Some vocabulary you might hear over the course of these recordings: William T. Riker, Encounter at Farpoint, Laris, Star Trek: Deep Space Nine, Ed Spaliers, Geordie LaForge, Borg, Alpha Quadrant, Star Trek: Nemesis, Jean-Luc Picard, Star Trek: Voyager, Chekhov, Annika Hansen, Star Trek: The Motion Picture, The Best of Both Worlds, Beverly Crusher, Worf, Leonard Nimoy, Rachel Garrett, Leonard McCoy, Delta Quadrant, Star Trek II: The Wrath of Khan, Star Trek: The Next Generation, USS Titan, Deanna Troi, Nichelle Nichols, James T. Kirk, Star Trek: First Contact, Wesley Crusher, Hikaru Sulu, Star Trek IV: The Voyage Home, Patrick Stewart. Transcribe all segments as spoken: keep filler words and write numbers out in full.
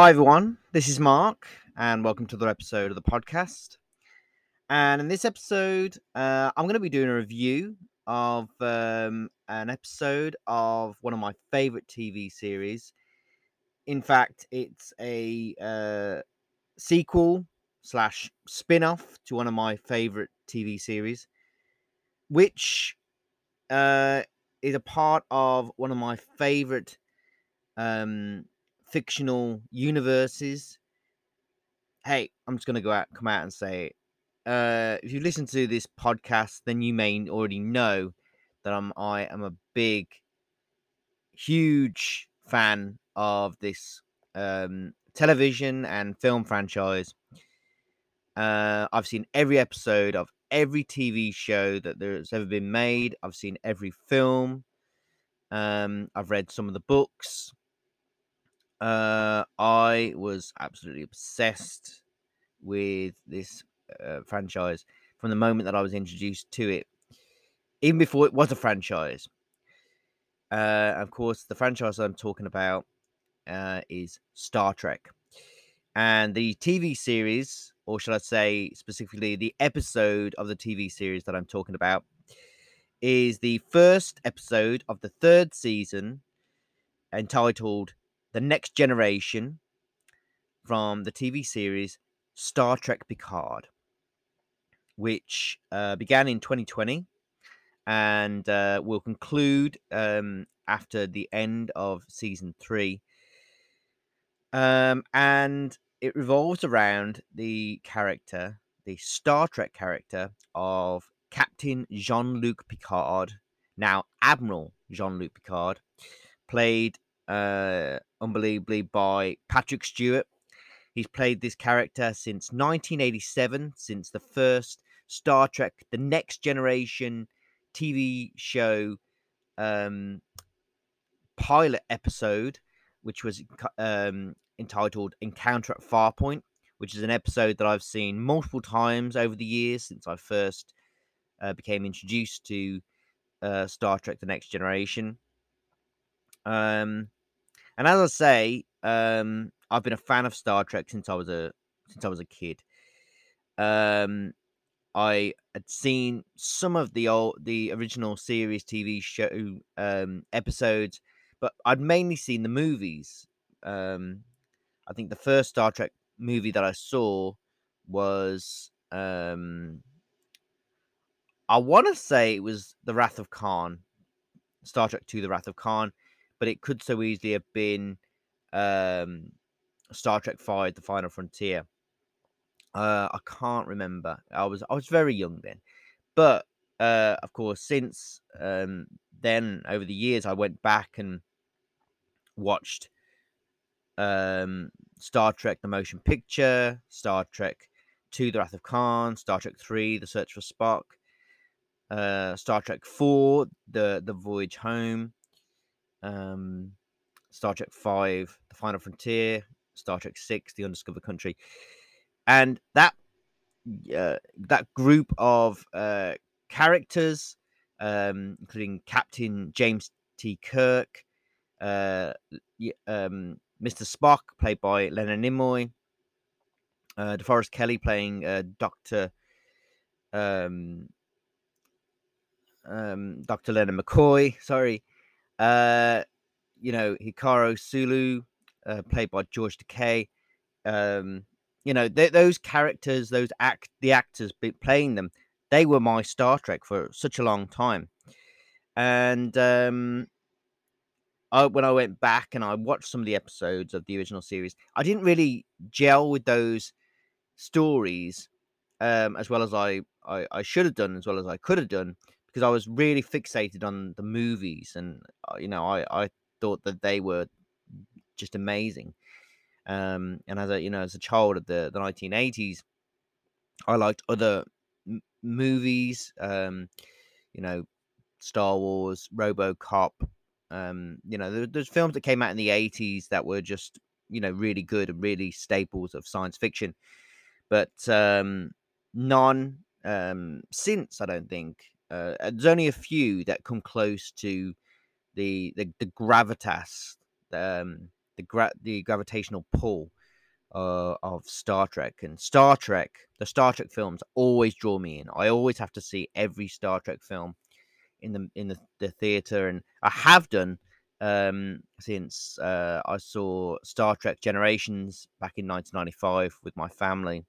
Hi everyone, this is Mark, and welcome to another episode of the podcast. And in this episode, uh, I'm going to be doing a review of um, an episode of one of my favourite T V series. In fact, it's a uh, sequel slash spin-off to one of my favourite T V series, which uh, is a part of one of my favourite um fictional universes. Hey, I'm just gonna go out come out and say it. Uh if you listen to this podcast, then you may already know that I'm I am a big huge fan of this um television and film franchise. Uh I've seen every episode of every T V show that there's ever been made. I've seen every film. Um I've read some of the books. Uh, I was absolutely obsessed with this uh, franchise from the moment that I was introduced to it, even before it was a franchise. Uh, of course, the franchise I'm talking about uh, is Star Trek. And the T V series, or shall I say specifically the episode of the T V series that I'm talking about, is the first episode of the third season, entitled The Next Generation, from the T V series Star Trek Picard, which uh, began in twenty twenty and uh, will conclude um, after the end of season three. Um, and it revolves around the character, the Star Trek character of Captain Jean-Luc Picard, now Admiral Jean-Luc Picard, played Uh, unbelievably by Patrick Stewart. He's played this character since nineteen eighty-seven, since the first Star Trek: The Next Generation T V show um, pilot episode, which was um, entitled Encounter at Farpoint, which is an episode that I've seen multiple times over the years since I first uh, became introduced to uh, Star Trek: The Next Generation. Um, And as I say, um, I've been a fan of Star Trek since I was a since I was a kid. Um, I had seen some of the old, the original series T V show um, episodes, but I'd mainly seen the movies. Um, I think the first Star Trek movie that I saw was um, I want to say it was The Wrath of Khan, Star Trek two: The Wrath of Khan. But it could so easily have been um, Star Trek five: The Final Frontier. Uh, I can't remember. I was I was very young then. But, uh, of course, since um, then, over the years, I went back and watched um, Star Trek: The Motion Picture, Star Trek two: The Wrath of Khan, Star Trek three: The Search for Spock, uh, Star Trek four: The, the Voyage Home, Um, Star Trek five, The Final Frontier, Star Trek six, The Undiscovered Country. And that uh, that group of uh, characters, um, including Captain James T. Kirk, uh, um, Mister Spock, played by Leonard Nimoy, uh, DeForest Kelley playing uh, Doctor Um, um, Doctor Leonard McCoy, sorry, Uh, you know, Hikaru Sulu, uh, played by George Takei. Um, you know, th- those characters, those act, the actors playing them, they were my Star Trek for such a long time. And um, I, when I went back and I watched some of the episodes of the original series, I didn't really gel with those stories um, as well as I, I, I should have done, as well as I could have done, because I was really fixated on the movies, and you know, I, I thought that they were just amazing. Um, and as a you know, as a child of the, the nineteen eighties, I liked other m- movies. Um, you know, Star Wars, RoboCop. Um, you know, there, there's films that came out in the eighties that were just you know really good and really staples of science fiction, but um, none um, since, I don't think. Uh, there's only a few that come close to the the, the gravitas, um, the gra the gravitational pull uh, of Star Trek. And Star Trek, the Star Trek films always draw me in. I always have to see every Star Trek film in the in the, the theater, and I have done um, since uh, I saw Star Trek Generations back in nineteen ninety-five with my family.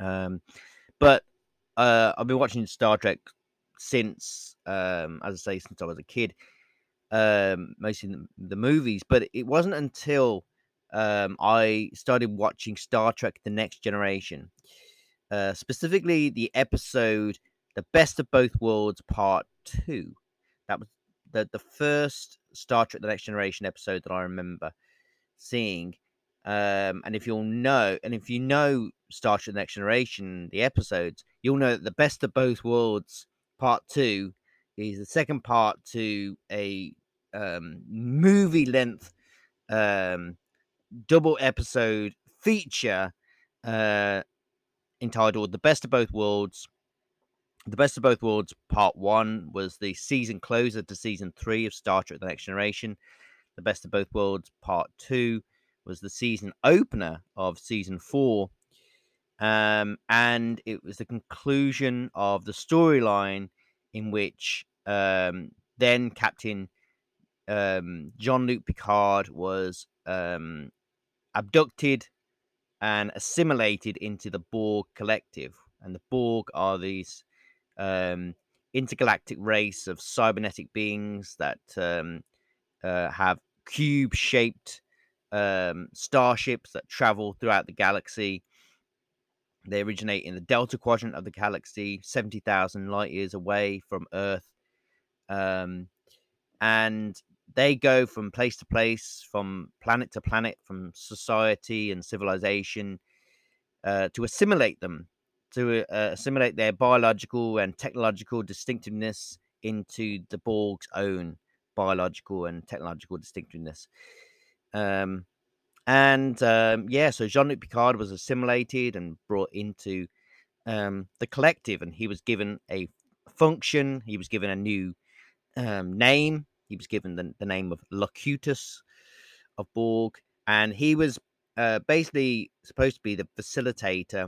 Um, but uh, I've been watching Star Trek since, um, as I say, since I was a kid. Um, mostly the, the movies, but it wasn't until um, I started watching Star Trek: The Next Generation, uh, specifically the episode "The Best of Both Worlds" Part Two. That was the the first Star Trek: The Next Generation episode that I remember seeing. Um, and if you'll know, and if you know Star Trek: The Next Generation, the episodes, you'll know that "The Best of Both Worlds" Part Two is the second part to a um, movie-length um, double-episode feature uh, entitled "The Best of Both Worlds." The Best of Both Worlds Part One was the season closer to Season Three of Star Trek: The Next Generation. The Best of Both Worlds Part Two was the season opener of Season Four, um, and it was the conclusion of the storyline in which um, then Captain um, Jean-Luc Picard was um, abducted and assimilated into the Borg collective. And the Borg are these um, intergalactic race of cybernetic beings that um, uh, have cube-shaped um, starships that travel throughout the galaxy. They originate in the Delta Quadrant of the galaxy, seventy thousand light years away from Earth. Um, and they go from place to place, from planet to planet, from society and civilization, uh, to assimilate them, to uh, assimilate their biological and technological distinctiveness into the Borg's own biological and technological distinctiveness. Um And, um, yeah, so Jean-Luc Picard was assimilated and brought into um, the collective, and he was given a function. He was given a new um, name. He was given the, the name of Locutus of Borg, and he was uh, basically supposed to be the facilitator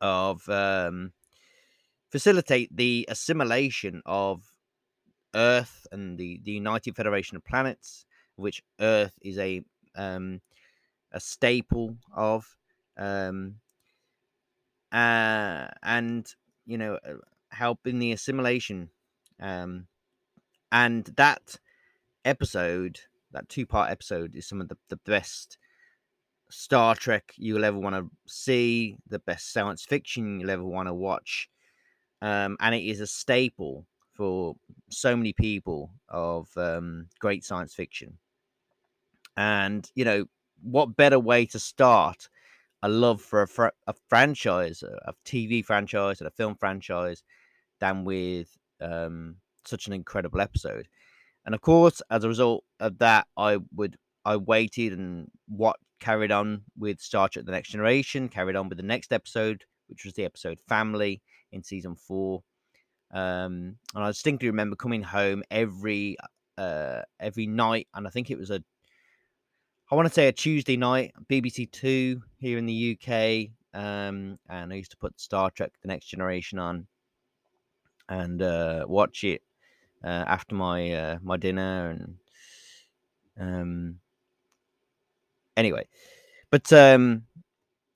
of, um, facilitate the assimilation of Earth and the, the United Federation of Planets, which Earth is a um a staple of, um uh and you know helping the assimilation. Um and that episode, that two-part episode, is some of the, the best Star Trek you'll ever want to see, the best science fiction you'll ever want to watch, um and it is a staple for so many people of um great science fiction. And, you know, what better way to start a love for a, fr a franchise, a, a T V franchise and a film franchise, than with um, such an incredible episode. And, of course, as a result of that, I would I waited and what carried on with Star Trek The Next Generation, carried on with the next episode, which was the episode Family in Season four. Um, and I distinctly remember coming home every, uh, every night, and I think it was a I want to say a Tuesday night, B B C Two here in the U K, um, and I used to put Star Trek: The Next Generation on and uh, watch it uh, after my uh, my dinner. And um, anyway, but um,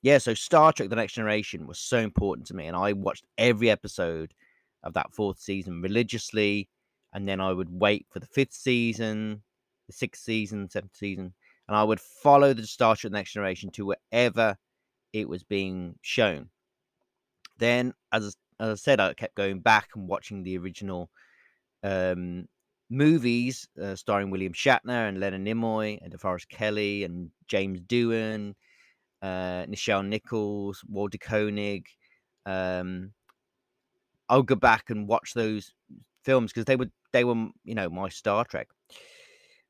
yeah, so Star Trek: The Next Generation was so important to me, and I watched every episode of that fourth season religiously, and then I would wait for the fifth season, the sixth season, seventh season. And I would follow the Star Trek: The Next Generation to wherever it was being shown. Then, as, as I said, I kept going back and watching the original um, movies uh, starring William Shatner and Leonard Nimoy and DeForest Kelley and James Doohan, uh, Nichelle Nichols, Walter Koenig. Um, I'll go back and watch those films because they were, they were, you know, my Star Trek.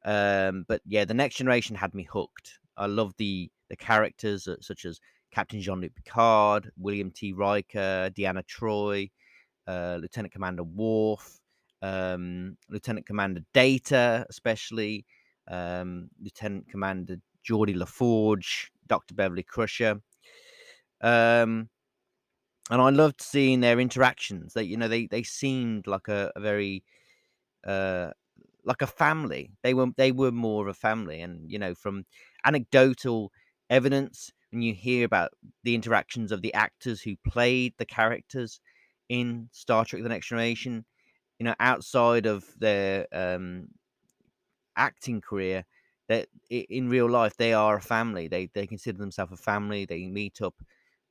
Um, but yeah, The Next Generation had me hooked. I love the the characters uh, such as Captain Jean-Luc Picard, William T. Riker, Deanna Troi, uh, Lieutenant Commander Worf, um, Lieutenant Commander Data, especially um, Lieutenant Commander Geordie LaForge, Doctor Beverly Crusher. Um, and I loved seeing their interactions. They, you know, they they seemed like a, a very uh, like a family. They were they were more of a family, and you know, from anecdotal evidence, when you hear about the interactions of the actors who played the characters in Star Trek: The Next Generation, you know, outside of their um, acting career, that in real life they are a family. They they consider themselves a family. They meet up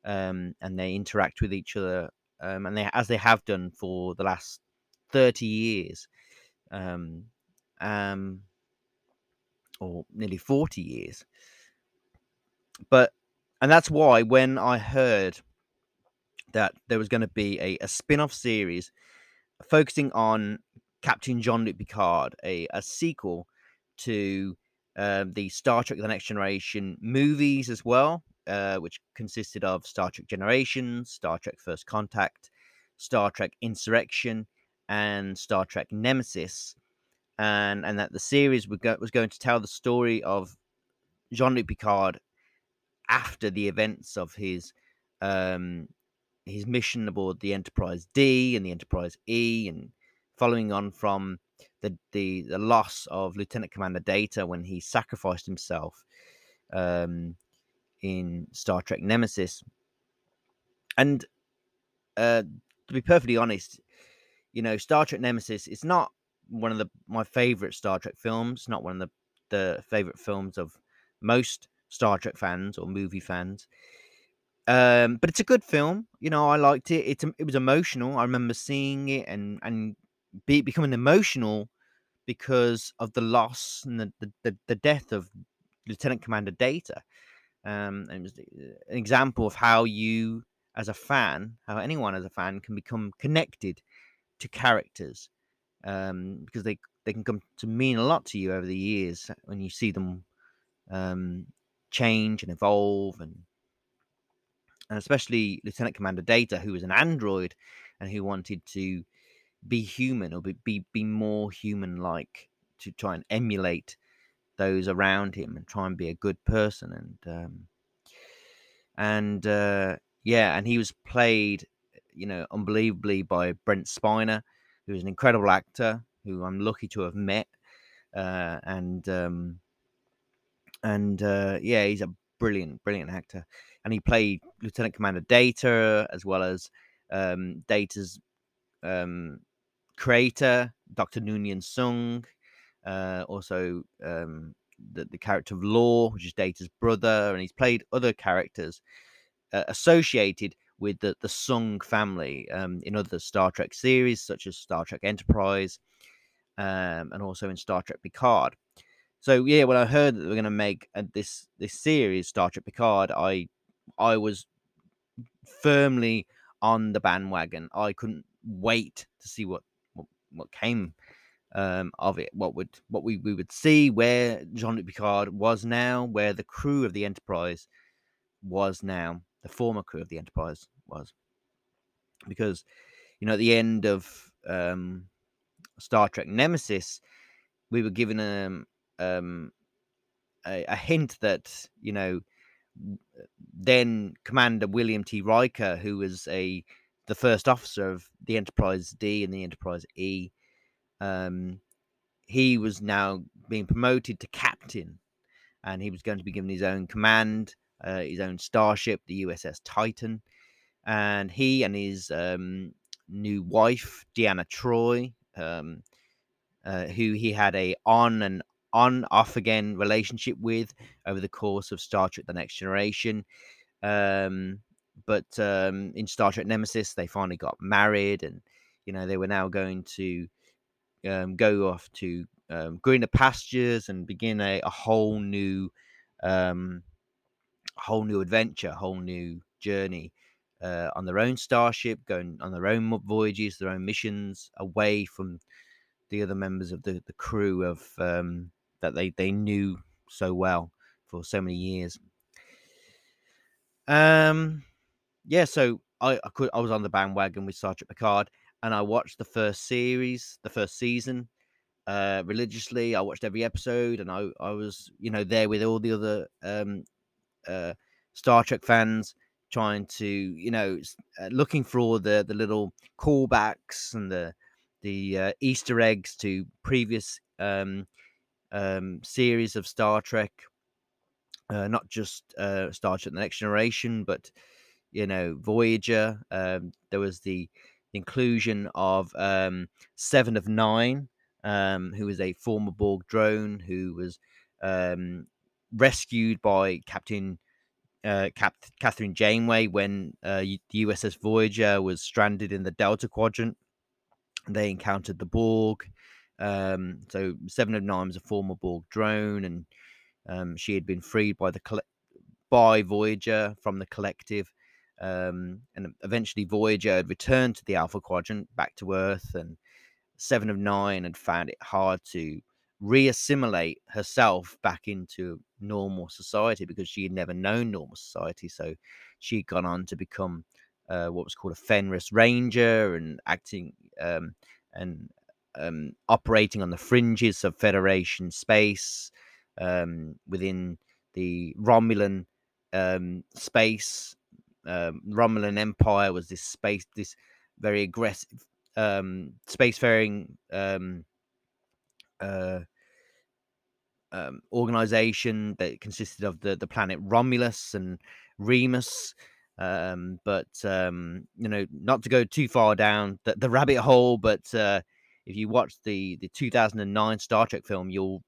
um, and they interact with each other, um, and they as they have done for the last thirty years, um, um, or nearly forty years. But and that's why when I heard that there was going to be a, a spin-off series focusing on Captain Jean-Luc Picard, a, a sequel to uh, the Star Trek: The Next Generation movies as well, uh, which consisted of Star Trek Generations, Star Trek First Contact, Star Trek Insurrection, and Star Trek Nemesis, and and that the series would go, was going to tell the story of Jean-Luc Picard after the events of his um, his mission aboard the Enterprise D and the Enterprise E, and following on from the, the, the loss of Lieutenant Commander Data when he sacrificed himself um, in Star Trek Nemesis. And uh, to be perfectly honest, you know, Star Trek Nemesis is not one of the my favorite Star Trek films. It's not one of the, the favorite films of most Star Trek fans or movie fans. Um, but it's a good film. You know, I liked it. It's, it was emotional. I remember seeing it and, and be, becoming emotional because of the loss and the, the, the death of Lieutenant Commander Data. Um, and it was an example of how you, as a fan, how anyone as a fan can become connected to characters, um, because they, they can come to mean a lot to you over the years when you see them um, change and evolve, and And especially Lieutenant Commander Data, who was an android and who wanted to be human or be, be, be more human-like, to try and emulate those around him and try and be a good person. And, um, and uh, yeah, and he was played, you know, unbelievably by Brent Spiner, who is an incredible actor who I'm lucky to have met. Uh, and um, and uh, yeah, he's a brilliant, brilliant actor. And he played Lieutenant Commander Data, as well as um, Data's um, creator, Doctor Noonien Sung. Uh, also, um, the, the character of Law, which is Data's brother. And he's played other characters uh, associated with the, the Sung family um, in other Star Trek series, such as Star Trek Enterprise, um, and also in Star Trek Picard. So, yeah, when I heard that they were going to make uh, this, this series, Star Trek Picard, I... I was firmly on the bandwagon. I couldn't wait to see what what, what came um, of it. What would what we, we would see, where Jean-Luc Picard was now, where the crew of the Enterprise was now, the former crew of the Enterprise was. Because, you know, at the end of um, Star Trek Nemesis, we were given um, um, a, a hint that, you know, then Commander William T. Riker, who was a the first officer of the Enterprise D and the Enterprise E, um, he was now being promoted to captain, and he was going to be given his own command, uh, his own starship, the U S S Titan. And he and his um, new wife, Deanna Troi, um, uh, who he had a on and on off again relationship with over the course of Star Trek: The Next Generation, um but um in Star Trek Nemesis they finally got married, and you know they were now going to um go off to um greener pastures and begin a, a whole new um whole new adventure, whole new journey uh on their own starship, going on their own voyages, their own missions, away from the other members of the the crew of um that they, they knew so well for so many years. Um, yeah, so I I, could, I was on the bandwagon with Star Trek Picard, and I watched the first series, the first season, uh, religiously. I watched every episode, and I, I was, you know, there with all the other um, uh, Star Trek fans, trying to, you know, uh, looking for all the the little callbacks and the the uh, Easter eggs to previous um, um, series of Star Trek, uh, not just uh, Star Trek: The Next Generation, but, you know, Voyager. Um, there was the inclusion of um, Seven of Nine, um, who was a former Borg drone who was um, rescued by Captain. Uh, Cap- Catherine Janeway when uh, the U S S Voyager was stranded in the Delta Quadrant. They encountered the Borg. Um, so Seven of Nine was a former Borg drone, and um, she had been freed by the coll- by Voyager from the collective. Um, and eventually Voyager had returned to the Alpha Quadrant, back to Earth, and Seven of Nine had found it hard to reassimilate herself back into normal society because she had never known normal society. So she'd gone on to become uh, what was called a Fenris Ranger, and acting um, and um, operating on the fringes of Federation space, um, within the Romulan um, space. Um, Romulan Empire was this space, this very aggressive um, spacefaring um, uh um organization that consisted of the the planet Romulus and Remus, um but um you know, not to go too far down the, the rabbit hole, but uh if you watch the the two thousand nine Star Trek film, you'll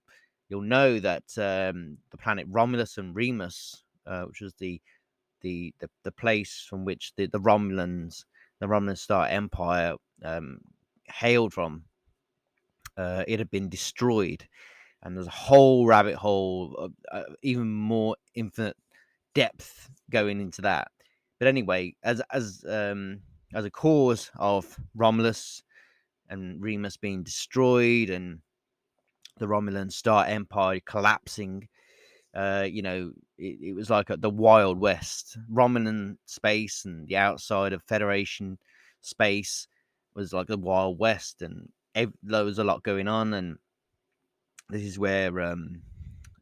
you'll know that um the planet Romulus and Remus, uh which was the the the, the place from which the the Romulans the Romulan Star Empire um hailed from, Uh, it had been destroyed, and there's a whole rabbit hole of uh, even more infinite depth going into that. But anyway, as as um, as a cause of Romulus and Remus being destroyed and the Romulan Star Empire collapsing, uh, you know, it, it was like a, the Wild West. Romulan space and the outside of Federation space was like the Wild West, and there was a lot going on, and this is where um,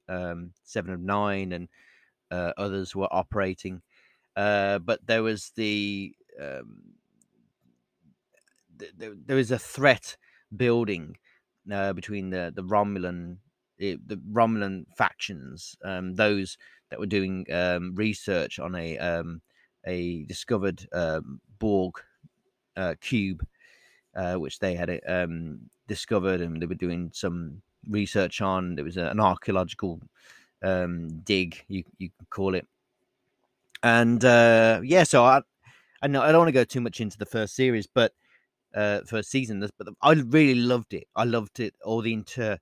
um, Seven of Nine and uh, others were operating. Uh, but there was the, um, th- th- there was a threat building uh, between the the Romulan it, the Romulan factions, um, those that were doing um, research on a um, a discovered um, Borg uh, cube. Uh, which they had um, discovered, and they were doing some research on. There was a, an archaeological um, dig, you you could call it. And uh, yeah, so I I, know, I don't want to go too much into the first series, but uh, first season, but I really loved it. I loved it. All the inter,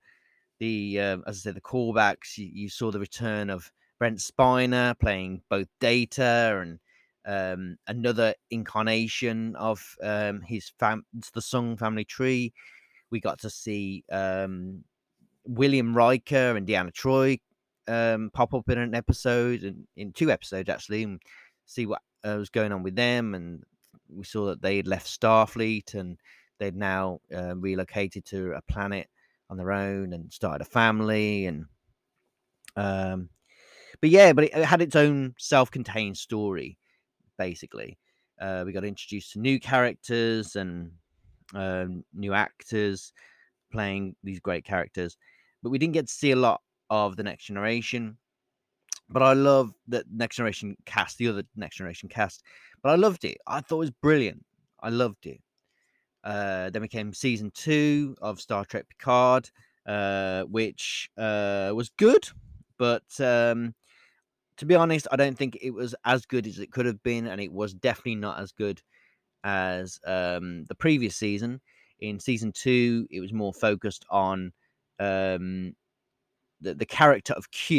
the um, as I said, the callbacks. You, you saw the return of Brent Spiner playing both Data and Um, another incarnation of um, his fam- the Sung family tree. We got to see um, William Riker and Deanna Troi um, pop up in an episode, and in two episodes actually, and see what uh, was going on with them. And we saw that they had left Starfleet and they'd now uh, relocated to a planet on their own and started a family. And um, but yeah, but it, it had its own self-contained story. Basically, uh, we got introduced to new characters and um, new actors playing these great characters, but we didn't get to see a lot of the Next Generation. But I love the Next Generation cast, the other Next Generation cast. But I loved it. I thought it was brilliant. I loved it. Uh, then we came season two of Star Trek Picard, uh, which uh, was good, but. Um, To be honest, I don't think it was as good as it could have been, and it was definitely not as good as um, the previous season. In season two, it was more focused on um, the, the character of Q,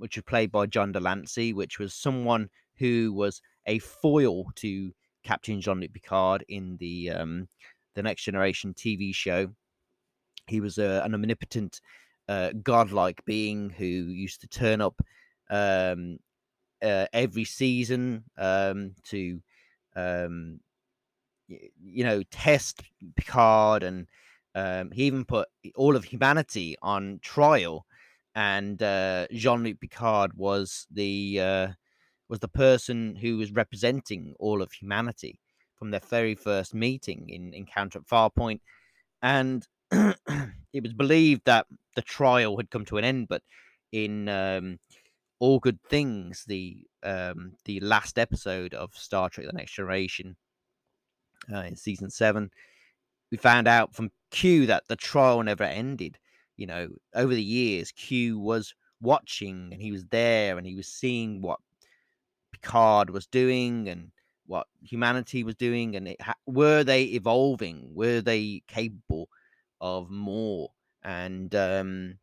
which was played by John Delancey, which was someone who was a foil to Captain Jean-Luc Picard in the um, the Next Generation T V show. He was a, an omnipotent, uh, godlike being who used to turn up um uh, every season um to um y- you know test Picard and Um, he even put all of humanity on trial, and uh, Jean-Luc Picard was the uh, was the person who was representing all of humanity from their very first meeting in Encounter at Farpoint. And it was believed that the trial had come to an end, but in um, All Good Things, the um, the last episode of Star Trek: The Next Generation, uh, in season seven, we found out from Q that the trial never ended. You know, over the years, Q was watching, and he was there, and he was seeing what Picard was doing and what humanity was doing, and it ha- were they evolving? Were they capable of more? And um,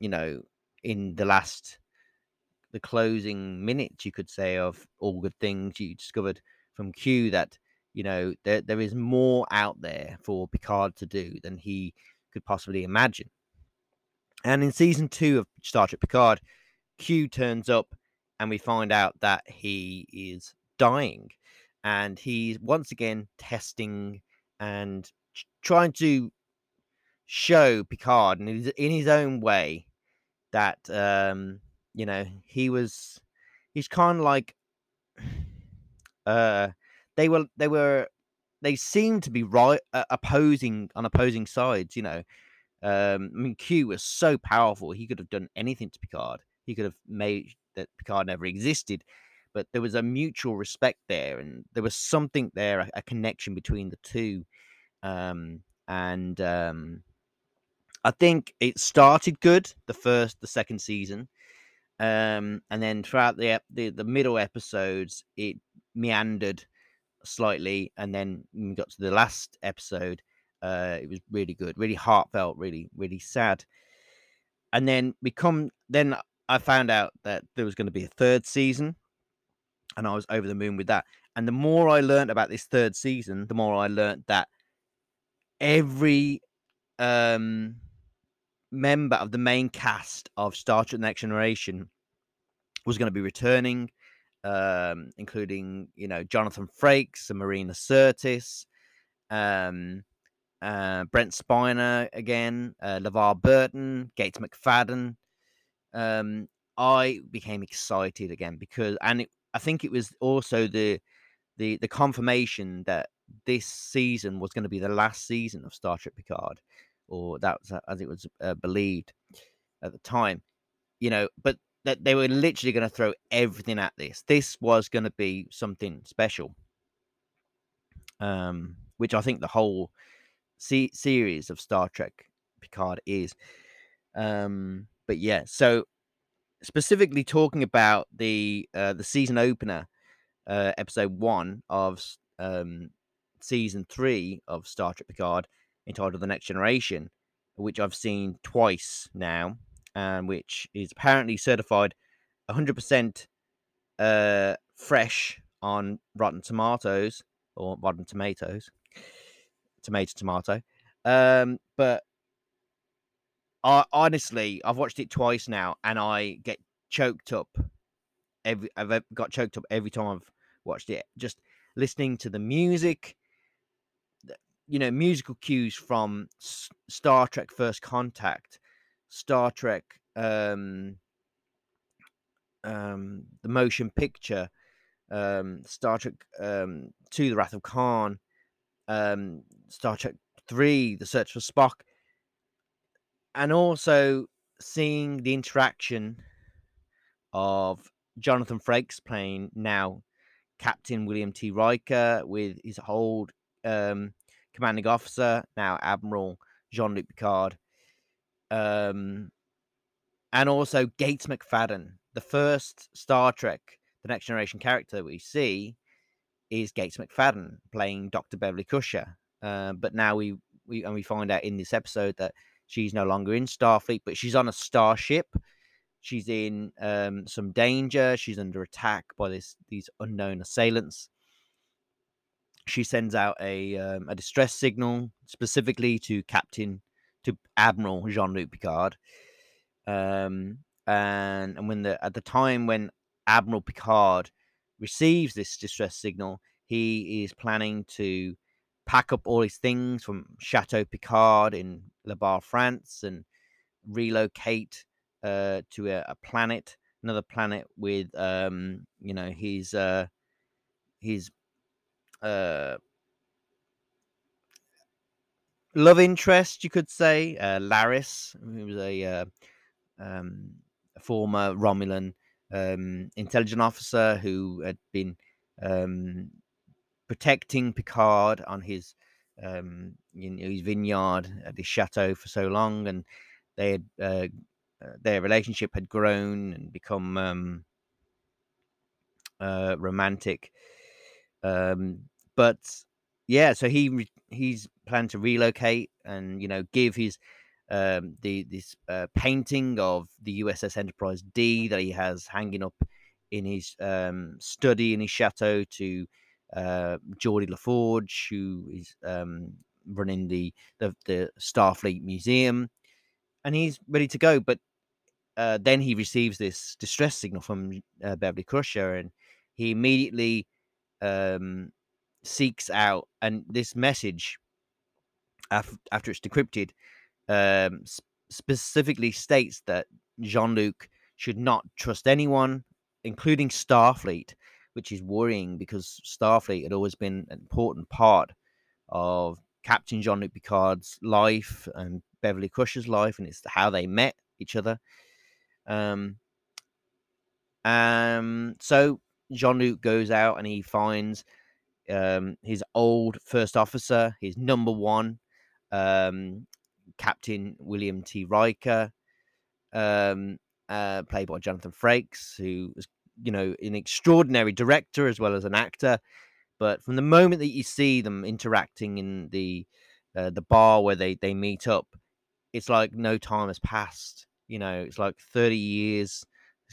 you know, in the last, the closing minutes, you could say, of All Good Things, you discovered from Q that, you know, there there is more out there for Picard to do than he could possibly imagine. And in season two of Star Trek Picard, Q turns up, and we find out that he is dying, and he's once again testing and trying to show Picard, and in his own way, that um, you know, he was, he's kind of like, uh, they were, they were, they seemed to be right uh, opposing on opposing sides. You know, um, I mean, Q was so powerful; he could have done anything to Picard. He could have made that Picard never existed, but there was a mutual respect there, and there was something there, a, a connection between the two, um, and. Um, I think it started good, the first, the second season, um, and then throughout the, the the middle episodes, it meandered slightly, and then when we got to the last episode, uh, it was really good, really heartfelt, really, really sad. And then we come, then I found out that there was going to be a third season, and I was over the moon with that. And the more I learned about this third season, the more I learned that every um. member of the main cast of Star Trek: The Next Generation was going to be returning, um, including, you know, Jonathan Frakes and Marina Sirtis, um, uh, Brent Spiner again, uh, LeVar Burton, Gates McFadden. Um, I became excited again because, and it, I think it was also the the the confirmation that this season was going to be the last season of Star Trek Picard. Or that was as it was uh, believed at the time, you know, but that they were literally going to throw everything at this. This was going to be something special, um, which I think the whole se- series of Star Trek Picard is. Um, but yeah, so specifically talking about the uh, the season opener, uh, episode one of um, season three of Star Trek Picard, entitled The Next Generation, which I've seen twice now, and which is apparently certified one hundred percent uh, fresh on Rotten Tomatoes, or Rotten Tomatoes, tomato, tomato. Um, but I, honestly, I've watched it twice now, and I get choked up. Every I've got choked up every time I've watched it. Just listening to the music, you know, musical cues from S- Star Trek First Contact, Star Trek, um, um, The Motion Picture, um, Star Trek um, two, The Wrath of Khan, um, Star Trek three, The Search for Spock, and also seeing the interaction of Jonathan Frakes playing now Captain William T. Riker with his old, um, commanding officer, now Admiral Jean-Luc Picard, um, and also Gates McFadden. The first Star Trek, The Next Generation character we see is Gates McFadden playing Doctor Beverly Cusher. Uh, but now we, we and we find out in this episode that she's no longer in Starfleet, but she's on a starship. She's in um, some danger. She's under attack by this these unknown assailants. She sends out a um, a distress signal specifically to Captain, to Admiral Jean-Luc Picard, um, and and when the at the time when Admiral Picard receives this distress signal, he is planning to pack up all his things from Chateau Picard in Le Bar, France, and relocate uh, to a, a planet, another planet with, um, you know, his, uh, his uh, love interest, you could say, uh, Laris, who was a uh, um, former Romulan um, intelligence officer who had been um, protecting Picard on his um, you know, his vineyard at his chateau for so long, and they had, uh, their relationship had grown and become um, uh, romantic. Um, but yeah, so he he's planned to relocate and, you know, give his um, the this uh, painting of the U S S Enterprise D that he has hanging up in his um, study in his chateau to uh, Geordie LaForge, who is um, running the, the the Starfleet Museum. And he's ready to go, but uh, then he receives this distress signal from uh, Beverly Crusher, and he immediately um, seeks out. And this message, af after it's decrypted, um, sp specifically states that Jean-Luc should not trust anyone, including Starfleet, which is worrying because Starfleet had always been an important part of Captain Jean-Luc Picard's life and Beverly Crusher's life, and it's how they met each other. Um, um, so Jean-Luc goes out and he finds um, his old first officer, his number one, um, Captain William T. Riker, um, uh, played by Jonathan Frakes, who was, you know, an extraordinary director as well as an actor. But from the moment that you see them interacting in the uh, the bar where they, they meet up, it's like no time has passed. You know, it's like thirty years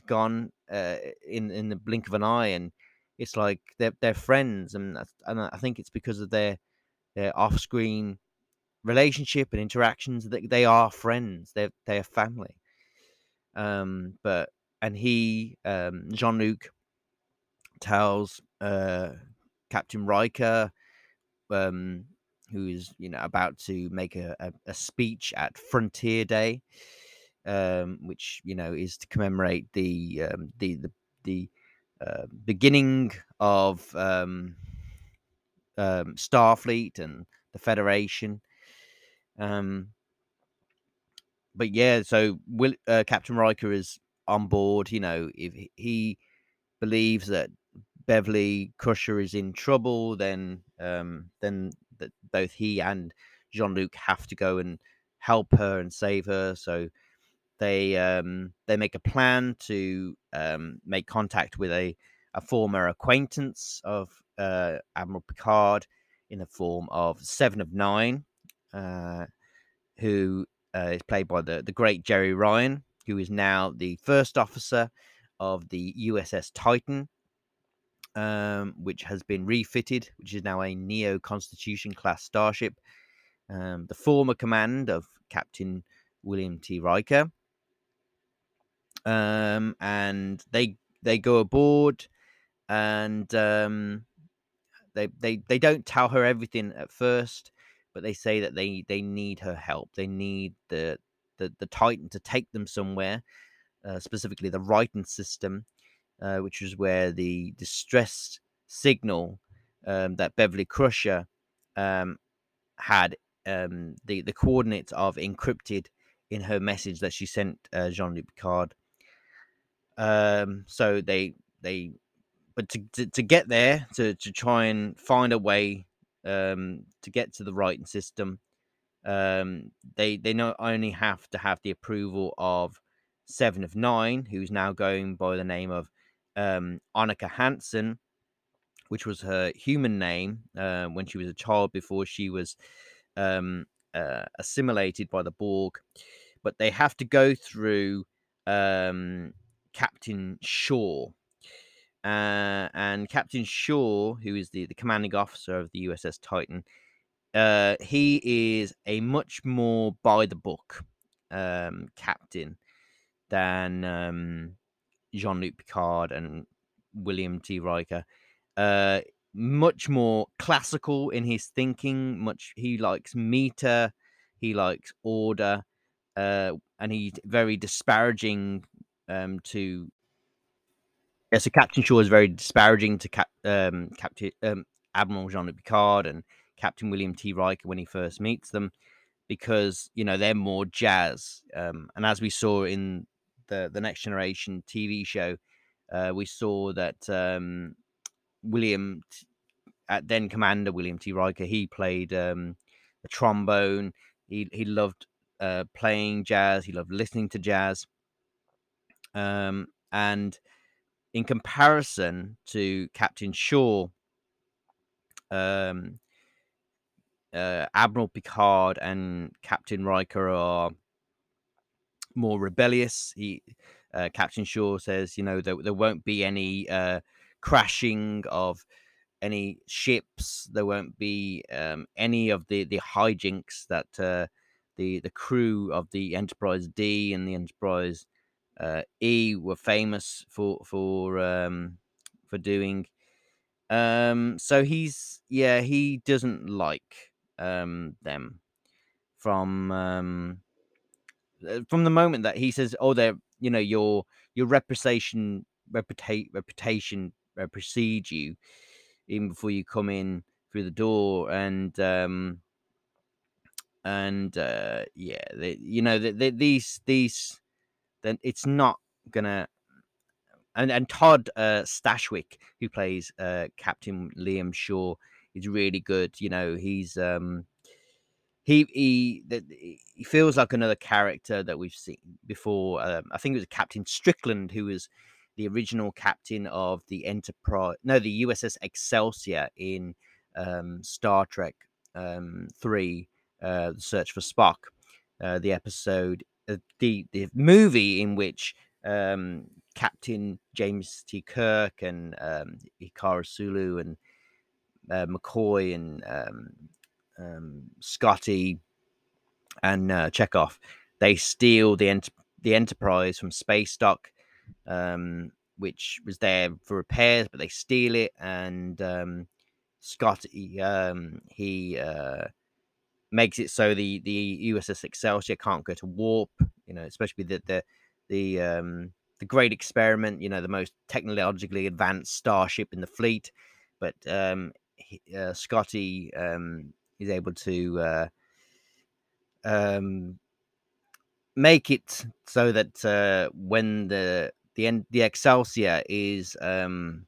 gone uh, in in the blink of an eye, and it's like they're they're friends, and that's, and I think it's because of their their off screen relationship and interactions that they are friends. They're they're family. Um, but and he um, Jean-Luc tells Uh, Captain Riker, um, who is, you know, about to make a, a, a speech at Frontier Day, um, which, you know, is to commemorate the um, the the, the uh, beginning of um, um, Starfleet and the Federation. Um, but yeah, so Will, uh, Captain Riker is on board. You know, if he believes that Beverly Crusher is in trouble, then um, then that both he and Jean-Luc have to go and help her and save her. So they um, they make a plan to um, make contact with a, a former acquaintance of uh, Admiral Picard in the form of Seven of Nine, uh, who uh, is played by the, the great Jerry Ryan, who is now the first officer of the U S S Titan, um which has been refitted, which is now a Neo Constitution class starship. Um the former command of Captain William T. Riker, um and they they go aboard, and um they they they don't tell her everything at first, but they say that they they need her help. They need the the, the Titan to take them somewhere, uh, specifically the Riton system, Uh, which was where the distress signal um, that Beverly Crusher um, had um, the, the coordinates of encrypted in her message that she sent uh, Jean-Luc Picard. Um, so they, they, but to, to, to get there, to, to try and find a way um, to get to the writing system, um, they, they not only have to have the approval of Seven of Nine, who's now going by the name of Um, Annika Hansen, which was her human name uh, when she was a child before she was um, uh, assimilated by the Borg. But they have to go through um, Captain Shaw. Uh, and Captain Shaw, who is the, the commanding officer of the U S S Titan, uh, he is a much more by-the-book um, captain than Um, Jean-Luc Picard and William T. Riker. Uh, much more classical in his thinking. Much he likes meter, he likes order, uh, and he's very disparaging um, to. Yeah, so Captain Shaw is very disparaging to Cap, um, Captain um, Admiral Jean-Luc Picard and Captain William T. Riker when he first meets them, because you know they're more jazz. Um, and as we saw in the the Next Generation T V show, uh, we saw that um, William, at then Commander William T. Riker, he played um, the trombone. He he loved uh, playing jazz. He loved listening to jazz. Um, and in comparison to Captain Shaw, um, uh, Admiral Picard and Captain Riker are more rebellious. He, uh, Captain Shaw says, you know, there, there won't be any uh, crashing of any ships. There won't be um, any of the, the hijinks that uh, the, the crew of the Enterprise D and the Enterprise Uh, E were famous for for um, for doing. Um, so he's yeah he doesn't like um, them from um, from the moment that he says, oh, they're, you know, your your reputation reputation reputation uh, precedes you even before you come in through the door, and um, and uh, yeah they, you know they, they, these these. Then it's not gonna. And and Todd uh, Stashwick, who plays uh, Captain Liam Shaw, is really good. You know, he's um, he he he feels like another character that we've seen before. Um, I think it was Captain Strickland, who was the original captain of the Enterprise. No, the U S S Excelsior in um, Star Trek um, three, uh, The Search for Spock. Uh, the episode. The, the movie in which um, Captain James T. Kirk and um, Ikara Sulu and uh, McCoy and um, um, Scotty and uh, Chekhov, they steal the ent the Enterprise from space dock, um, which was there for repairs, but they steal it, and um, Scotty um, he. Uh, makes it so the the U S S Excelsior can't go to warp, you know, especially the the the um the Great Experiment, you know, the most technologically advanced starship in the fleet. But um, he, uh, Scotty um is able to uh, um make it so that uh, when the the end the Excelsior is um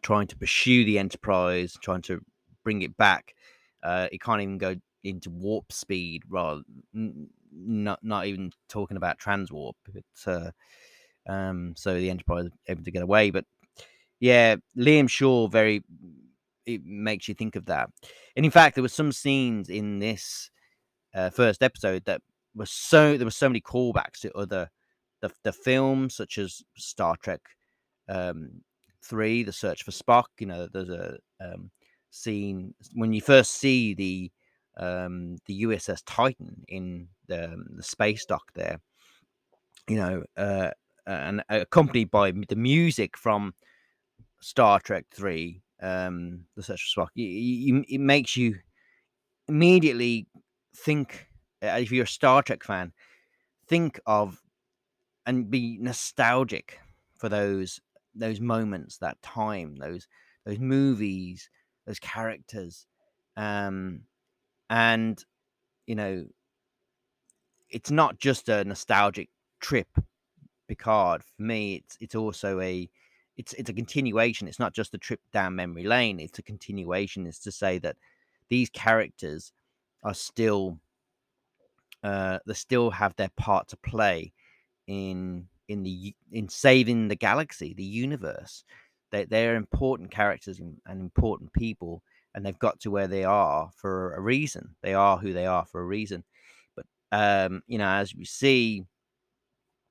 trying to pursue the Enterprise, trying to bring it back, uh, it can't even go into warp speed, rather not not even talking about transwarp. It's uh, um, so the Enterprise is able to get away. But yeah, Liam Shaw, very, it makes you think of that. And in fact, there were some scenes in this uh, first episode that were so there were so many callbacks to other the the films, such as Star Trek um, three, The Search for Spock. You know, there's a um, scene when you first see the um the U S S Titan in the, um, the space dock there, you know, uh and accompanied by the music from Star Trek three, um The Search for Spock. You, you, it makes you immediately think, uh, if you're a Star Trek fan, think of and be nostalgic for those those moments, that time, those those movies, those characters. um And, you know, it's not just a nostalgic trip, Picard. For me, it's it's also a it's it's a continuation. It's not just a trip down memory lane. It's a continuation. It's to say that these characters are still uh, they still have their part to play in in the in saving the galaxy, the universe. They they're important characters and, and important people. And they've got to where they are for a reason. They are who they are for a reason. But, um, you know, as we see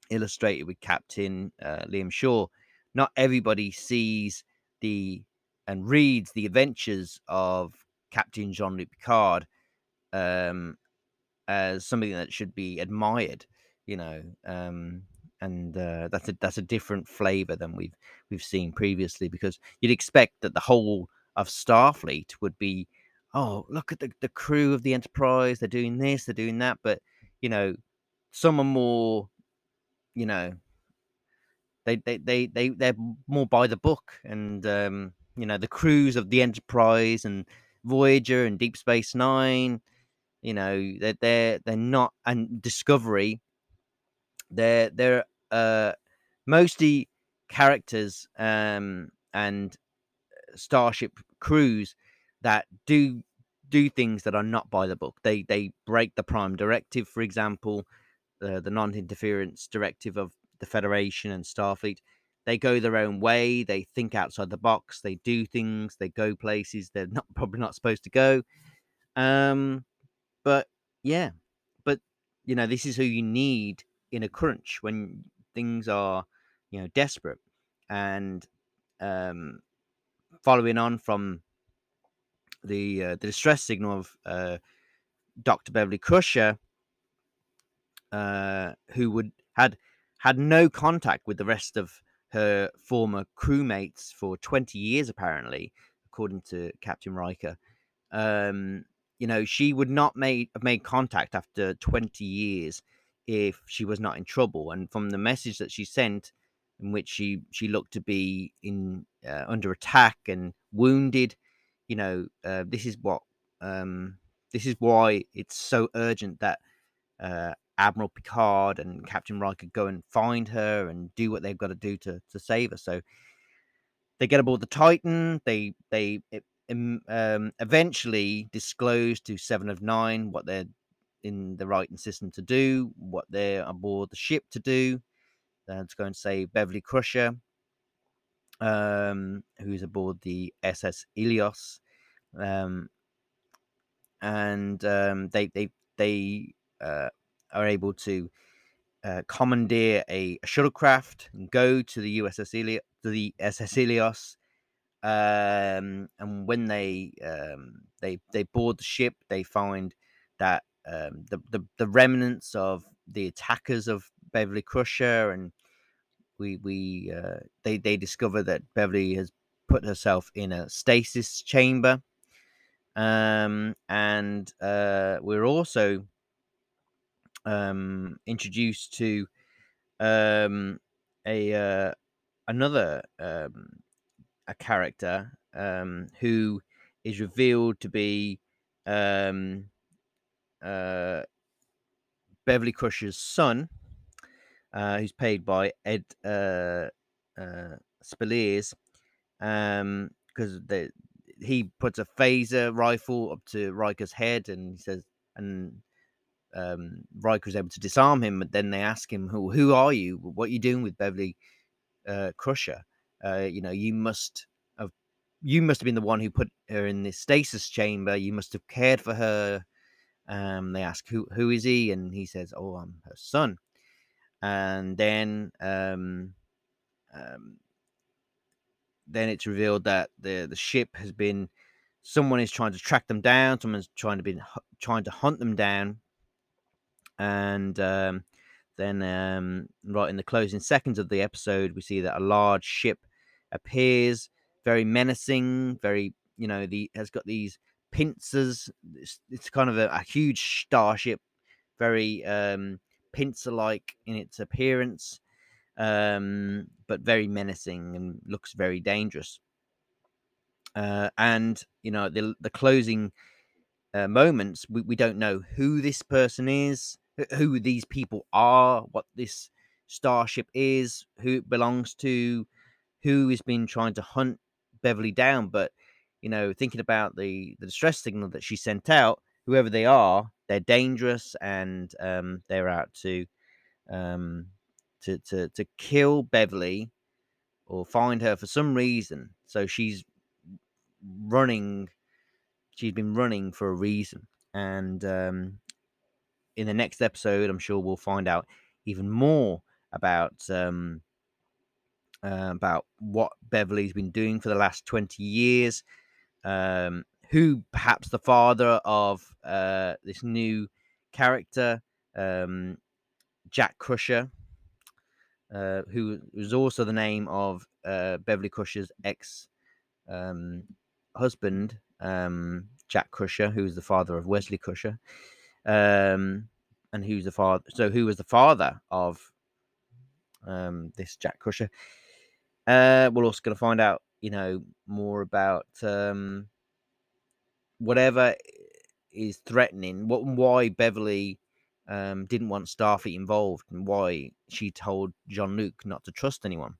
illustrated with Captain uh, Liam Shaw, not everybody sees the and reads the adventures of Captain Jean-Luc Picard um, as something that should be admired, you know. Um, and uh, that's a that's a different flavor than we've we've seen previously, because you'd expect that the whole of Starfleet would be, oh, look at the, the crew of the Enterprise. They're doing this, they're doing that. But, you know, some are more, you know, they, they, they, they, they're more by the book. And, um, you know, the crews of the Enterprise and Voyager and Deep Space Nine, you know, they're, they're, they're not, and Discovery, they're, they're uh, mostly characters um, and starship crews that do do things that are not by the book. They they break the Prime Directive, for example, uh, the non-interference directive of the Federation and Starfleet. They go their own way. They think outside the box. They do things. They go places they're not probably not supposed to go. Um, but yeah, but you know, this is who you need in a crunch when things are, you know, desperate. And um, following on from the uh, the distress signal of uh, Doctor Beverly Crusher, uh, who would had had no contact with the rest of her former crewmates for twenty years, apparently, according to Captain Riker. Um, you know, she would not made, have made contact after twenty years if she was not in trouble. And from the message that she sent, in which she, she looked to be in uh, under attack and wounded, you know, uh, this is what um, this is why it's so urgent that uh, Admiral Picard and Captain Riker go and find her and do what they've got to do to to save her. So they get aboard the Titan. They they um, eventually disclose to Seven of Nine what they're in the Righton system to do, what they're aboard the ship to do. Uh, to go and save Beverly Crusher, um, who's aboard the S S Ilios, um, and um, they they they uh, are able to uh, commandeer a, a shuttlecraft and go to the U S S Ilios, to the S S Ilios, um, and when they um, they they board the ship, they find that um, the, the the remnants of the attackers of Beverly Crusher, and we we uh, they they discover that Beverly has put herself in a stasis chamber, um, and uh, we're also um, introduced to um, a uh, another um, a character um, who is revealed to be um, uh, Beverly Crusher's son. Uh, who's played by Ed uh, uh, Spaliers, because um, he puts a phaser rifle up to Riker's head, and he says, and um, Riker's able to disarm him. But then they ask him, "Who, who are you? What are you doing with Beverly uh, Crusher? Uh, you know, you must have, you must have been the one who put her in this stasis chamber. You must have cared for her." Um, they ask, "Who, who is he?" And he says, "Oh, I'm her son." And then, um, um, then it's revealed that the the ship has been, someone is trying to track them down. Someone's trying to be trying to hunt them down. And um, then, um, right in the closing seconds of the episode, we see that a large ship appears, very menacing, very, you know, the has got these pincers. It's, it's kind of a, a huge starship, very. Um, pincer-like in its appearance, um, but very menacing and looks very dangerous. Uh, and, you know, the, the closing uh, moments, we, we don't know who this person is, who these people are, what this starship is, who it belongs to, who has been trying to hunt Beverly down. But, you know, thinking about the, the distress signal that she sent out, whoever they are, they're dangerous, and um, they're out to, um, to to to kill Beverly or find her for some reason. So she's running. She's been running for a reason. And um, in the next episode, I'm sure we'll find out even more about um, uh, about what Beverly's been doing for the last twenty years. Um, who perhaps the father of uh, this new character, um, Jack Crusher, uh, who was also the name of uh, Beverly Crusher's ex, um, husband, um, Jack Crusher, who's the father of Wesley Crusher, um, and who's the father, so who was the father of um, this Jack Crusher. Uh, we're also going to find out, you know, more about um, whatever is threatening, what, why Beverly um, didn't want Starfleet involved, and why she told Jean-Luc not to trust anyone.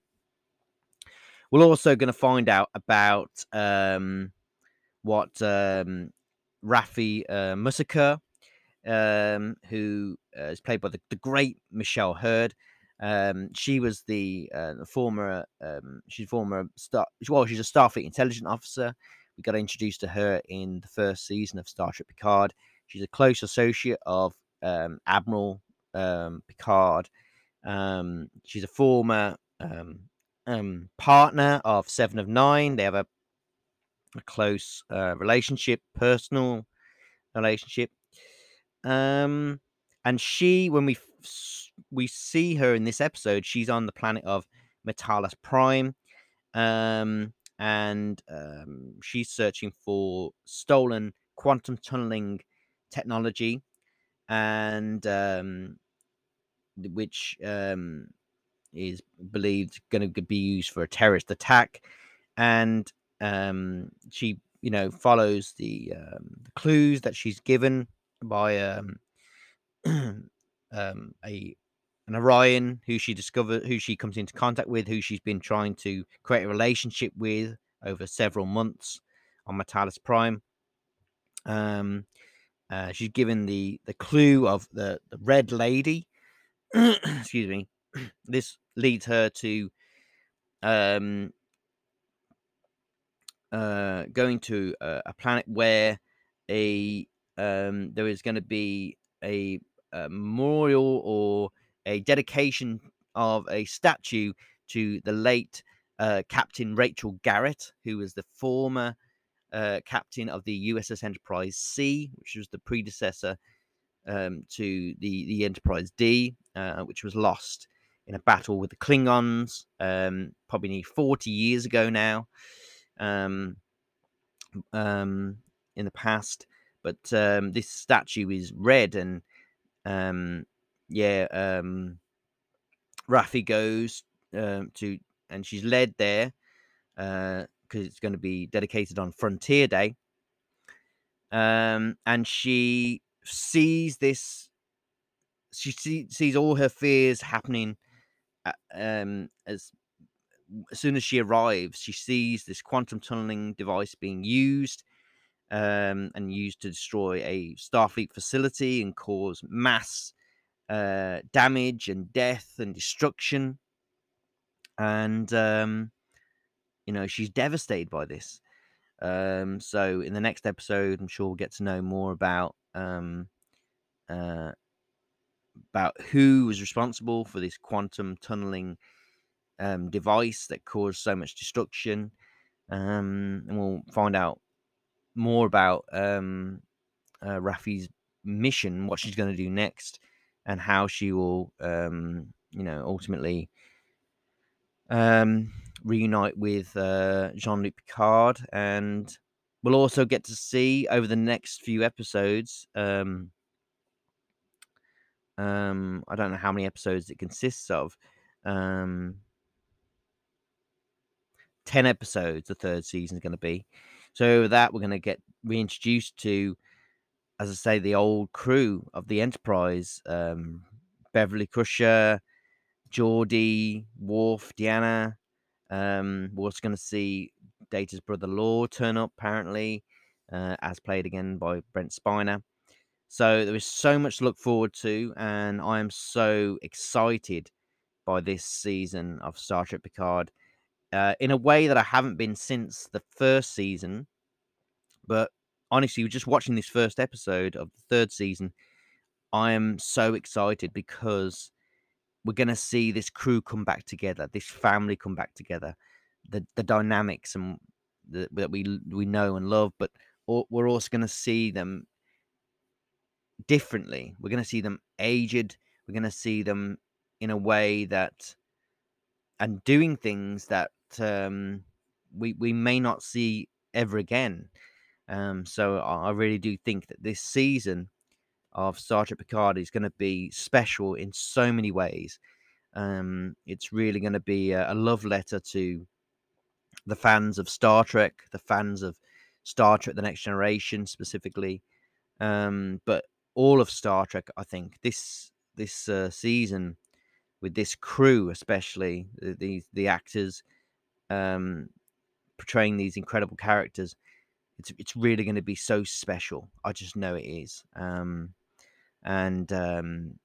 We're also going to find out about um, what um, Rafi uh, Musaka, um, who uh, is played by the, the great Michelle Hurd. Um, she was the uh, former, um, she's former star. Well, she's a Starfleet intelligence officer. We got introduced to her in the first season of Star Trek Picard. She's a close associate of um, Admiral um, Picard. Um, she's a former. Um, Um, partner of Seven of Nine. They have a, a close uh, relationship, personal relationship. Um, and she, when we we see her in this episode, she's on the planet of M'talas Prime, um, and um, she's searching for stolen quantum tunneling technology, and um, which. Um, is believed going to be used for a terrorist attack, and um she you know follows the um the clues that she's given by um um a an Orion who she discovers who she comes into contact with, who she's been trying to create a relationship with over several months on M'talas Prime. um uh, she's given the the clue of the, the Red Lady. Excuse me. This leads her to um, uh, going to a, a planet where a um, there is going to be a, a memorial or a dedication of a statue to the late uh, Captain Rachel Garrett, who was the former uh, captain of the U S S Enterprise C, which was the predecessor um, to the, the Enterprise D, uh, which was lost in a battle with the Klingons, um, probably nearly forty years ago now, um, um, in the past. But um, this statue is red, and um, yeah, um, Raffi goes um, to, and she's led there because uh, it's going to be dedicated on Frontier Day, um, and she sees this. She see, sees all her fears happening. Um, as, as soon as she arrives, she sees this quantum tunneling device being used um, and used to destroy a Starfleet facility and cause mass uh, damage and death and destruction. And, um, you know, she's devastated by this. Um, so in the next episode, I'm sure we'll get to know more about um, uh, about who was responsible for this quantum tunneling um, device that caused so much destruction. Um, and we'll find out more about um, uh, Raffi's mission, what she's going to do next, and how she will, um, you know, ultimately um, reunite with uh, Jean-Luc Picard. And we'll also get to see over the next few episodes... Um, Um, I don't know how many episodes it consists of. Um, ten episodes the third season is going to be. So with that, we're going to get reintroduced to, as I say, the old crew of the Enterprise. Um, Beverly Crusher, Geordi, Worf, Deanna. Um, we're also going to see Data's brother Lore turn up, apparently, uh, as played again by Brent Spiner. So there is so much to look forward to, and I am so excited by this season of Star Trek Picard uh, in a way that I haven't been since the first season. But honestly, just watching this first episode of the third season, I am so excited because we're going to see this crew come back together, this family come back together, the the dynamics and the, that we we know and love, but all, we're also going to see them differently. We're going to see them aged. We're going to see them in a way that and doing things that um we we may not see ever again. Um, so I really do think that this season of Star Trek Picard is going to be special in so many ways. Um, it's really going to be a, a love letter to the fans of Star Trek, the fans of Star Trek The Next Generation specifically, um, but all of Star Trek. I think this this uh, season with this crew, especially the the, the actors um, portraying these incredible characters, it's it's really going to be so special. I just know it is. Um, and um,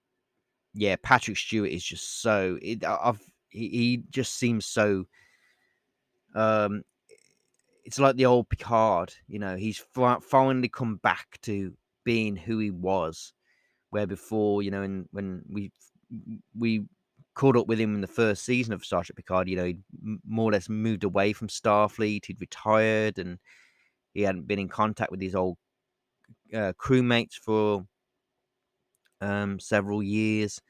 yeah, Patrick Stewart is just so. It, I've he, he just seems so. Um, it's like the old Picard, you know, he's fi- finally come back to being who he was, where before, you know, and when we, we caught up with him in the first season of Star Trek Picard, you know, he'd more or less moved away from Starfleet. He'd retired and he hadn't been in contact with his old, uh, crewmates for, um, several years,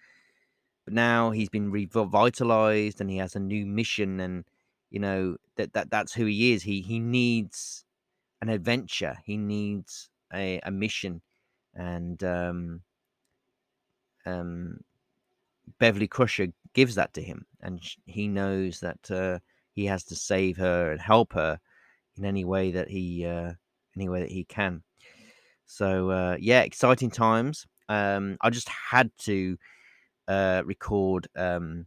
but now he's been revitalized and he has a new mission, and, you know, that, that that's who he is. He he needs an adventure. He needs a, a mission. And um, um, Beverly Crusher gives that to him. And he knows that uh, he has to save her and help her in any way that he uh, any way that he can. So, uh, yeah, exciting times. Um, I just had to uh, record... Um,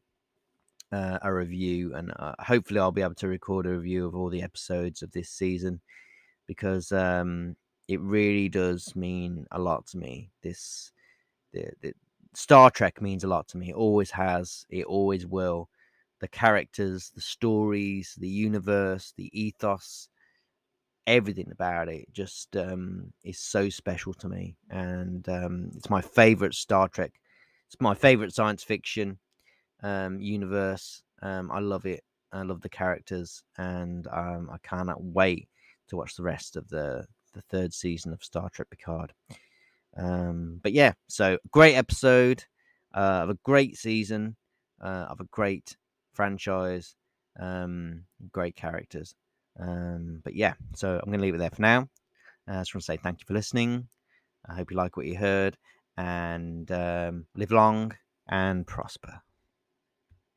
Uh, a review, and uh, hopefully I'll be able to record a review of all the episodes of this season, because um, it really does mean a lot to me. This the, the Star Trek means a lot to me. It always has. It always will. The characters, the stories, the universe, the ethos, everything about it just um, is so special to me, and um, it's my favorite Star Trek. It's my favorite science fiction um universe. um I love it. I love the characters, and um I cannot wait to watch the rest of the the third season of Star Trek Picard. Um but yeah, so great episode uh, of a great season uh, of a great franchise, um great characters. Um but yeah, so I'm gonna leave it there for now. uh, I just want to say thank you for listening. I hope you like what you heard, and um live long and prosper.